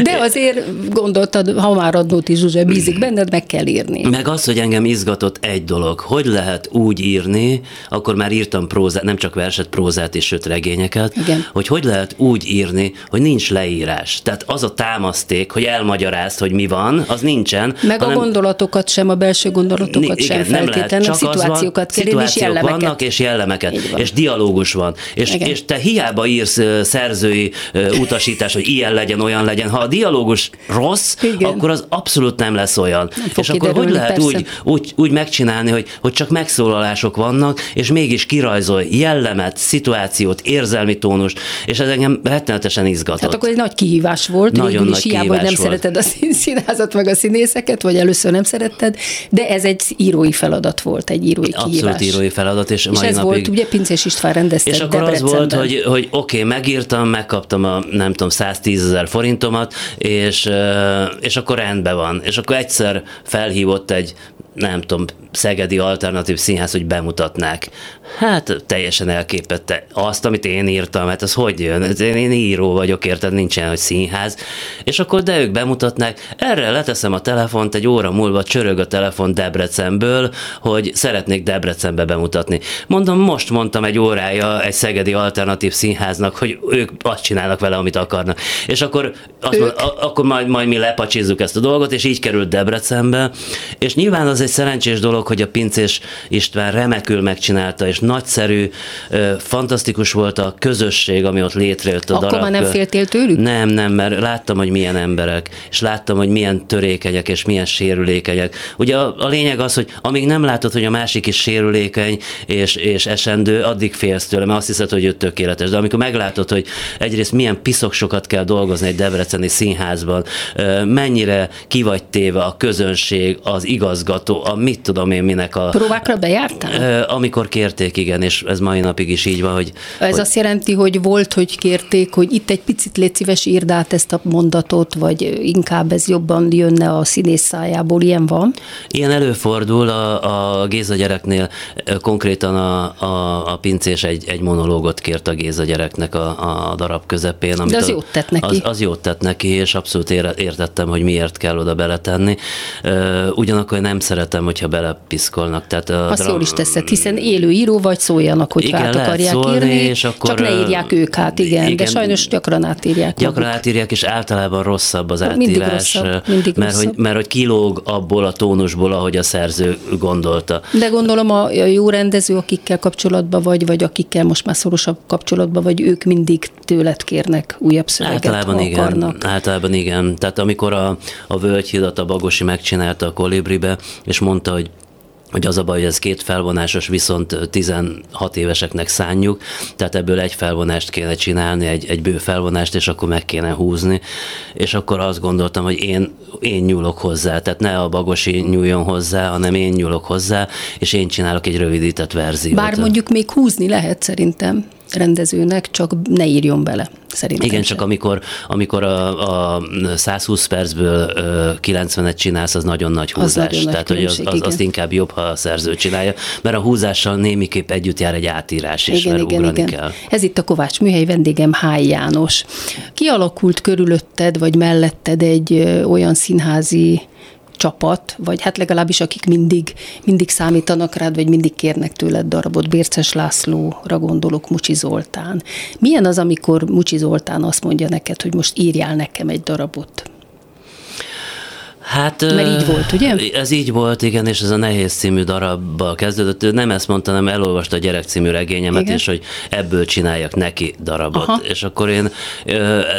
De azért gondoltad, ha már Radnóti Zsuzsa bízik benned, meg kell írni. Meg az, hogy engem izgatott egy dolog. Hogy lehet úgy írni, akkor már írtam prózát, nem csak verset, prózát és sőt regényeket, hogy lehet úgy írni, hogy nincs leírás. Tehát az a támaszték, hogy elmagyarázd, hogy mi van, az nincsen. Meg a gondolatokat sem, a belső gondolatokat sem feltétlenül, szituációkat kell írni, és jellemeket. Vannak, és jellemeket, és dialógus van. És te hiába írsz szerzői utasítás, hogy ilyen legyen, olyan legyen. Ha a dialógus rossz, akkor az abszolút nem lesz olyan. Nem és akkor hogy lehet úgy megcsinálni, hogy csak megszólalások vannak, és mégis kirajzol jellemet, szituációt, érzelmi tónust, és ez engem rettenetesen izgatott. Hát akkor egy nagy kihívás volt, nagyon végül is nagy hiába, hogy nem szereted a színházat, meg a színészeket, vagy először nem szeretted, de ez egy írói feladat volt, egy írói kihívás. Abszolút írói feladat. És ez napig volt, ugye Pincés István rendezte Debrecenben. És akkor az volt, hogy oké, megírtam, megkaptam a nem tudom, 110 000 forintomat, és akkor rendben van. És akkor egyszer felhívott egy nem tudom, szegedi alternatív színház, hogy bemutatnák. Hát teljesen elképette azt, amit én írtam, hát az hogy jön? Én író vagyok, érted, nincsen, hogy színház. És akkor de ők bemutatnák, erre leteszem a telefont, egy óra múlva csörög a telefon Debrecenből, hogy szeretnék Debrecenbe bemutatni. Mondom, most mondtam egy órája egy szegedi alternatív színháznak, hogy ők azt csinálnak vele, amit akarnak. És akkor, akkor majd mi lepacsizzuk ezt a dolgot, és így került Debrecenbe, és nyilván az egy szerencsés dolog, hogy a Pincés István remekül megcsinálta, és nagyszerű, fantasztikus volt a közösség, ami ott létrejött a darab. Akkor már nem féltél tőlük? Nem, mert láttam, hogy milyen emberek, és láttam, hogy milyen törékenyek, és milyen sérülékenyek. Ugye a lényeg az, hogy amíg nem látod, hogy a másik is sérülékeny, és esendő, addig félsz tőle, mert azt hiszed, hogy ő tökéletes. De amikor meglátod, hogy egyrészt milyen piszok sokat kell dolgozni egy debreceni színházban, mennyire ki vagy téve a közönség, az igazgató, a mit tudom én minek a... Próbákra bejártál? Amikor kérték, igen, és ez mai napig is így van, hogy... Ez azt jelenti, hogy volt, hogy kérték, hogy itt egy picit légy szíves, írd át ezt a mondatot, vagy inkább ez jobban jönne a színész szájából, ilyen van? Ilyen előfordul a Géza gyereknél, konkrétan a Pincés egy monológot kért a Géza gyereknek a darab közepén. Amit de az jót tett neki. Az jót tett neki, és abszolút értettem, hogy miért kell oda beletenni. Ugyanakkor nem szeretném szeretem, hogyha belepiszkolnak. Tehát azt jól is teszed, hiszen élő író vagy, szóljanak, hogy igen, át akarják írni, és akkor csak ne írják ők át, igen, de sajnos gyakran átírják. Gyakran átírják, és általában rosszabb az átírás. Mindig rosszabb, mert hogy kilóg abból a tónusból, ahogy a szerző gondolta. De gondolom a jó rendező, akikkel kapcsolatban vagy akikkel most már szorosabb kapcsolatban vagy, ők mindig tőled kérnek újabb szöveget, Általában igen. Tehát amikor a Völgyhidat a Bagossy megcsinálta a Kolibribe, és mondta, hogy az a baj, hogy ez 2 felvonásos, viszont 16 éveseknek szánjuk, tehát ebből 1 felvonást kéne csinálni, egy bő felvonást, és akkor meg kéne húzni. És akkor azt gondoltam, hogy én nyúlok hozzá, tehát ne a Bagossy nyúljon hozzá, hanem én nyúlok hozzá, és én csinálok egy rövidített verziót. Bár mondjuk még húzni lehet szerintem rendezőnek, csak ne írjon bele. Szerintem igen, sem. Csak amikor a 120 percből 90-et csinálsz, az nagyon nagy húzás. Az nagyon tehát nagy különbség, hogy azt inkább jobb, ha a szerző csinálja, mert a húzással némiképp együtt jár egy átírás is, igen, mert ugrani kell. Ez itt a Kovátsműhely, vendégem Háy János. Kialakult körülötted, vagy melletted egy olyan színházi csapat, vagy hát legalábbis akik mindig számítanak rád, vagy mindig kérnek tőled darabot. Bérczes Lászlóra gondolok, Mucsi Zoltán. Milyen az, amikor Mucsi Zoltán azt mondja neked, hogy most írjál nekem egy darabot? Hát, mert így volt, ugye? Ez így volt, igen, és ez a Nehéz című darabbal kezdődött. Nem ezt mondta, hanem elolvasta a Gyerek című regényemet, igen, és hogy ebből csináljak neki darabot. Aha. És akkor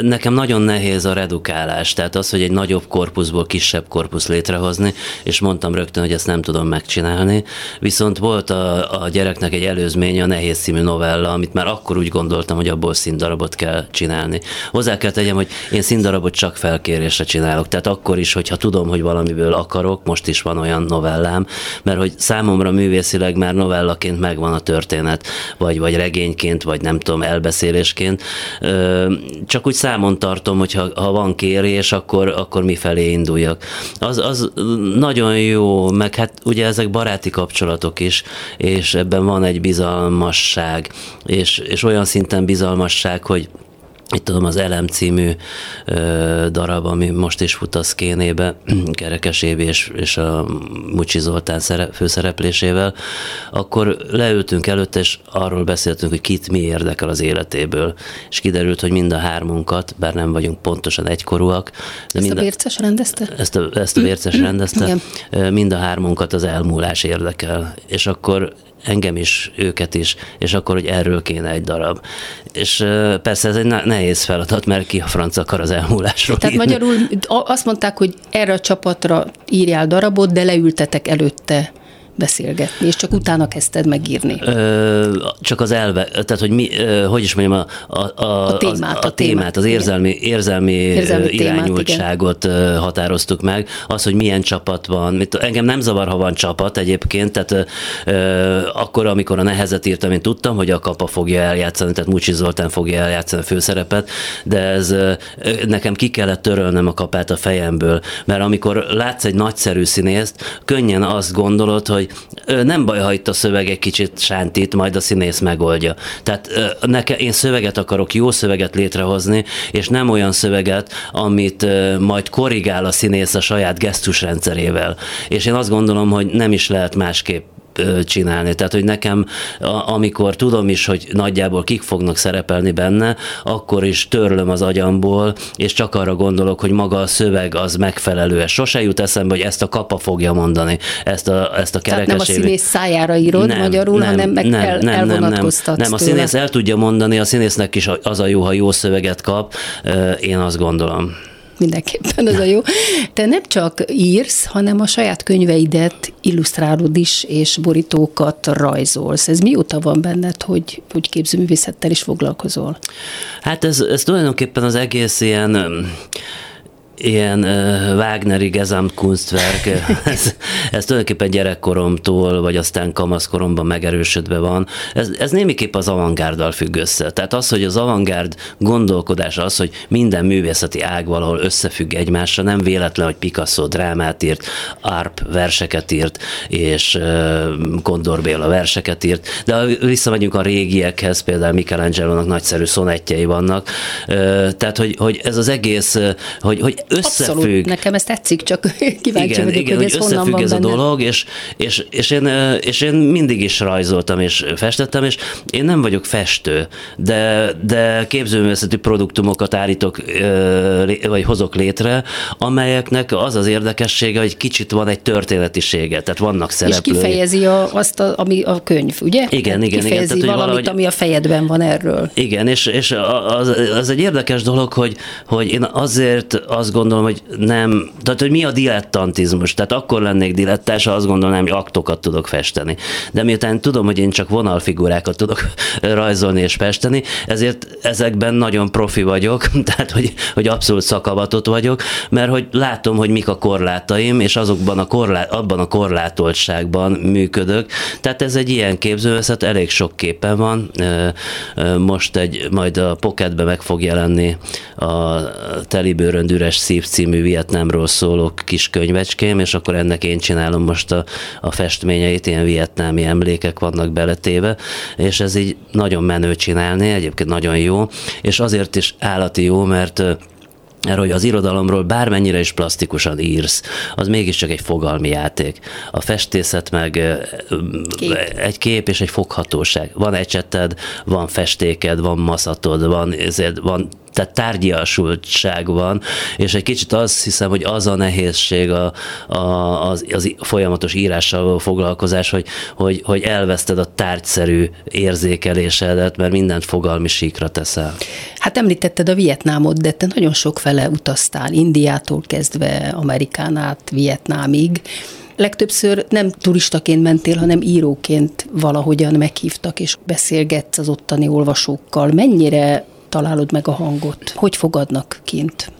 nekem nagyon nehéz a redukálás, tehát az, hogy egy nagyobb korpuszból kisebb korpusz létrehozni, és mondtam rögtön, hogy ezt nem tudom megcsinálni. Viszont volt a Gyereknek egy előzménye, a Nehéz című novella, amit már akkor úgy gondoltam, hogy abból színdarabot kell csinálni. Hozzá kell tegyem, hogy én színdarabot csak felkérésre csinálok, tehát akkor is, hogyha tudom, hogy valamiből akarok, most is van olyan novellám, mert hogy számomra művészileg már novellaként megvan a történet, vagy regényként, vagy nem tudom, elbeszélésként. Csak úgy számon tartom, hogy ha van kérés, akkor mifelé induljak. Az nagyon jó, meg hát ugye ezek baráti kapcsolatok is, és ebben van egy bizalmasság, és olyan szinten bizalmasság, hogy itt tudom, az Elem című darab, ami most is fut a szkénébe, Kerekes Évi és a Mucsi Zoltán főszereplésével, akkor leültünk előtte, és arról beszéltünk, hogy kit mi érdekel az életéből. És kiderült, hogy mind a hármunkat, bár nem vagyunk pontosan egykorúak. De a Bérczes rendezte? Ezt a Bérczes rendezte. Igen. Mind a hármunkat az elmúlás érdekel. És akkor engem is, őket is, és akkor, hogy erről kéne egy darab. És persze ez egy nehéz feladat, mert ki a franc akar az elmúlásról írni. Tehát magyarul azt mondták, hogy erre a csapatra írjál darabot, de leültetek előtte beszélgetni, és csak utána kezdted megírni. Csak az elve, tehát hogy a témát, az érzelmi irányultságot határoztuk meg, az, hogy milyen csapat van. Engem nem zavar, ha van csapat egyébként, tehát akkor, amikor a Nehezet írtam, én tudtam, hogy a Kapa fogja eljátszani, tehát Mucsi Zoltán fogja eljátszani a főszerepet, de ez nekem ki kellett törölnem a Kapát a fejemből, mert amikor látsz egy nagyszerű színészt, könnyen azt gondolod, hogy nem baj, ha itt a szöveg egy kicsit sántít, majd a színész megoldja. Tehát én szöveget akarok, jó szöveget létrehozni, és nem olyan szöveget, amit majd korrigál a színész a saját gesztusrendszerével. És én azt gondolom, hogy nem is lehet másképp csinálni. Tehát, hogy nekem, amikor tudom is, hogy nagyjából kik fognak szerepelni benne, akkor is törlöm az agyamból, és csak arra gondolok, hogy maga a szöveg az megfelelő. Sose jut eszembe, hogy ezt a Kapa fogja mondani, ezt a Kerekes Évi. Tehát nem a színész szájára írod magyarul, hanem meg elvonatkoztatsz. Nem, a színész el tudja mondani, a színésznek is az a jó, ha jó szöveget kap, én azt gondolom. Mindenképpen az a jó. Te nem csak írsz, hanem a saját könyveidet illusztrálod is, és borítókat rajzolsz. Ez mióta van benned, hogy képzőművészettel is foglalkozol? Hát ez tulajdonképpen az egész ilyen Wagneri Gesamtkunstwerk, ez tulajdonképpen gyerekkoromtól, vagy aztán kamaszkoromban megerősödve van. Ez némiképp az avantgárddal függ össze. Tehát az, hogy az avantgárd gondolkodása az, hogy minden művészeti ág valahol összefügg egymásra, nem véletlen, hogy Picasso drámát írt, Arp verseket írt, és Kondor Béla verseket írt. De ha visszamegyünk a régiekhez, például Michelangelo-nak nagyszerű szonettjei vannak. Tehát, hogy ez az egész, hogy összefügg. Abszolút, nekem ez tetszik, csak kíváncsi vagyok, hogy ez honnan van ez benne. A dolog, és én mindig is rajzoltam, és festettem, és én nem vagyok festő, de képzőművészeti produktumokat állítok, vagy hozok létre, amelyeknek az az érdekessége, hogy kicsit van egy történetisége, tehát vannak szereplői. És kifejezi ami a könyv, ugye? Igen. Kifejezi valamit, ami a fejedben van erről. Igen, és az egy érdekes dolog, hogy én azért azt gondolom, hogy nem, tehát hogy mi a dilettantizmus, tehát akkor lennék dilettás, ha azt gondolnám, hogy aktokat tudok festeni. De miután tudom, hogy én csak vonalfigurákat tudok rajzolni és festeni, ezért ezekben nagyon profi vagyok, tehát hogy abszolút szakavatott vagyok, mert hogy látom, hogy mik a korlátaim, és azokban abban a korlátoltságban működök. Tehát ez egy ilyen képzőművészet, elég sok képen van. Most majd a Pocketbe meg fog jelenni a Teli bőrönd üres szív című Vietnámról szóló kis könyvecském, és akkor ennek én csinálom most a festményeit, ilyen vietnámi emlékek vannak beletéve, és ez így nagyon menő csinálni, egyébként nagyon jó, és azért is állati jó, mert hogy az irodalomról bármennyire is plastikusan írsz, az mégiscsak egy fogalmi játék. A festészet meg egy kép és egy foghatóság. Van ecseted, van festéked, van maszatod, van tehát tárgyiasultság van, és egy kicsit azt hiszem, hogy az a nehézség az folyamatos írással foglalkozás, hogy elveszted a tárgyszerű érzékelésedet, mert mindent fogalmi síkra teszel. Hát említetted a Vietnámot, de te nagyon sokfele utaztál, Indiától kezdve Amerikán át Vietnámig. Legtöbbször nem turistaként mentél, hanem íróként valahogyan meghívtak, és beszélgetsz az ottani olvasókkal. Mennyire találod meg a hangot? Hogy fogadnak kint?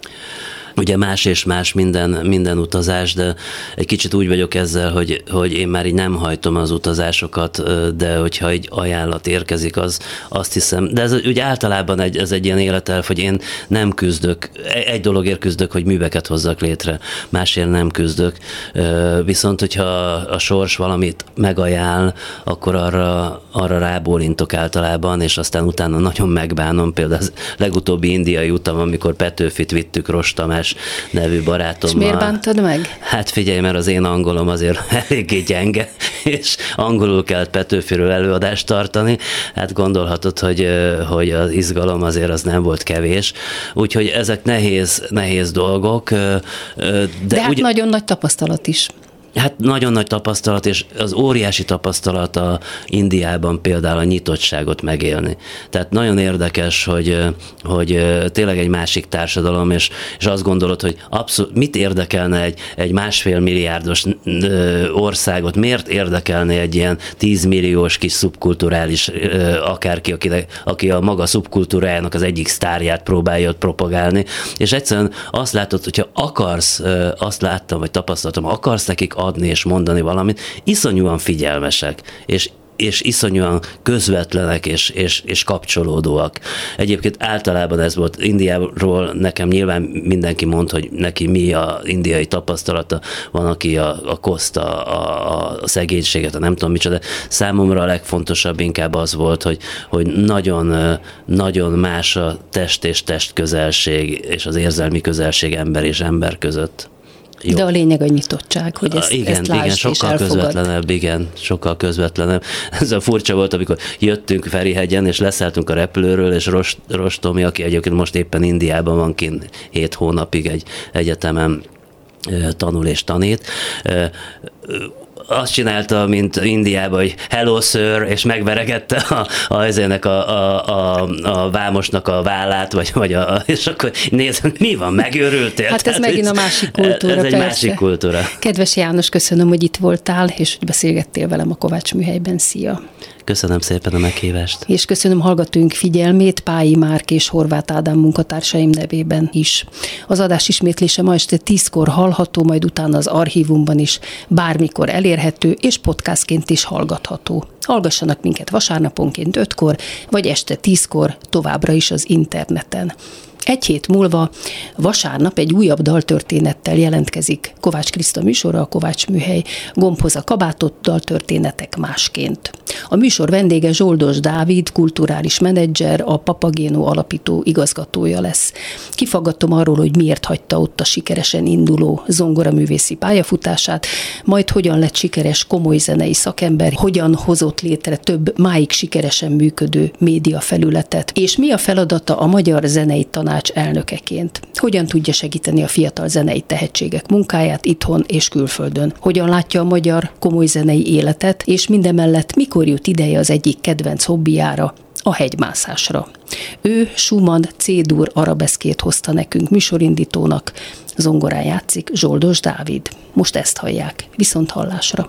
Ugye más és más minden utazás, de egy kicsit úgy vagyok ezzel, hogy én már így nem hajtom az utazásokat, de hogyha egy ajánlat érkezik, azt hiszem. De ez ugye általában ez egy ilyen életelv, hogy én nem küzdök, egy dologért küzdök, hogy műveket hozzak létre, másért nem küzdök. Viszont, hogyha a sors valamit megajánl, akkor arra rábólintok általában, és aztán utána nagyon megbánom. Például az legutóbbi indiai utam, amikor Petőfit vittük Rostamás nevű barátommal. És miért bántod meg? Hát figyelj, mert az én angolom azért eléggé gyenge, és angolul kellett Petőfiről előadást tartani. Hát gondolhatod, hogy az izgalom azért az nem volt kevés. Úgyhogy ezek nehéz dolgok. De hát nagyon nagy tapasztalat is. Hát nagyon nagy tapasztalat, és az óriási tapasztalat a Indiában például a nyitottságot megélni. Tehát nagyon érdekes, hogy tényleg egy másik társadalom, és azt gondolod, hogy abszolút mit érdekelne egy 1,5 milliárdos országot, miért érdekelne egy ilyen 10 milliós kis szubkulturális akárki, aki a maga szubkultúrájának az egyik sztárját próbálja ott propagálni. És egyszerűen azt látod, hogyha akarsz, azt láttam, vagy tapasztaltam, akarsz nekik adni és mondani valamit, iszonyúan figyelmesek, és iszonyúan közvetlenek és kapcsolódóak. Egyébként általában ez volt Indiáról, nekem nyilván mindenki mond, hogy neki mi az indiai tapasztalata, van, aki a koszt, a szegénységet, a nem tudom micsoda. Számomra a legfontosabb inkább az volt, hogy nagyon, nagyon más a test és test közelség, és az érzelmi közelség ember és ember között. Jó. De a lényeg a nyitottság, hogy ezt lásd, igen, sokkal közvetlenebb, sokkal közvetlenebb. Ez a furcsa volt, amikor jöttünk Ferihegyen, és leszálltunk a repülőről, és Rostomi, aki egyébként most éppen Indiában van kint 7 hónapig egy egyetemen tanul és tanít, azt csinálta, mint Indiában, hogy hello sir, és megveregette a vámosnak a vállát, vagy és akkor nézd, mi van, megőrültél? Hát ez megint a másik kultúra. Ez egy másik kultúra. Kedves János, köszönöm, hogy itt voltál, és hogy beszélgettél velem a Kovátsműhelyben. Szia! Köszönöm szépen a meghívást. És köszönöm hallgatóink figyelmét Pályi Márk és Horváth Ádám munkatársaim nevében is. Az adás ismétlése ma este 10-kor hallható, majd utána az archívumban is bármikor elérhető, és podcastként is hallgatható. Hallgassanak minket vasárnaponként 5-kor, vagy este 10-kor továbbra is az interneten. Egy hét múlva vasárnap egy újabb daltörténettel jelentkezik Kovács Kriszta műsora, a Kovátsműhely Gombhoz a kabátot, daltörténetek másként. A műsor vendége Zsoldos Dávid, kulturális menedzser, a Papagéno alapító igazgatója lesz. Kifaggatom arról, hogy miért hagyta ott a sikeresen induló zongoraművészi pályafutását, majd hogyan lett sikeres komoly zenei szakember, hogyan hozott létre több máig sikeresen működő médiafelületet, és mi a feladata a Magyar Zenei Tanács elnökeként. Hogyan tudja segíteni a fiatal zenei tehetségek munkáját itthon és külföldön? Hogyan látja a magyar komoly zenei életet, és mindemellett mikor jut ideje az egyik kedvenc hobbijára, a hegymászásra? Ő Schumann C-dur arabeszkét hozta nekünk műsorindítónak, zongorán játszik Zsoldos Dávid. Most ezt hallják, viszont hallásra.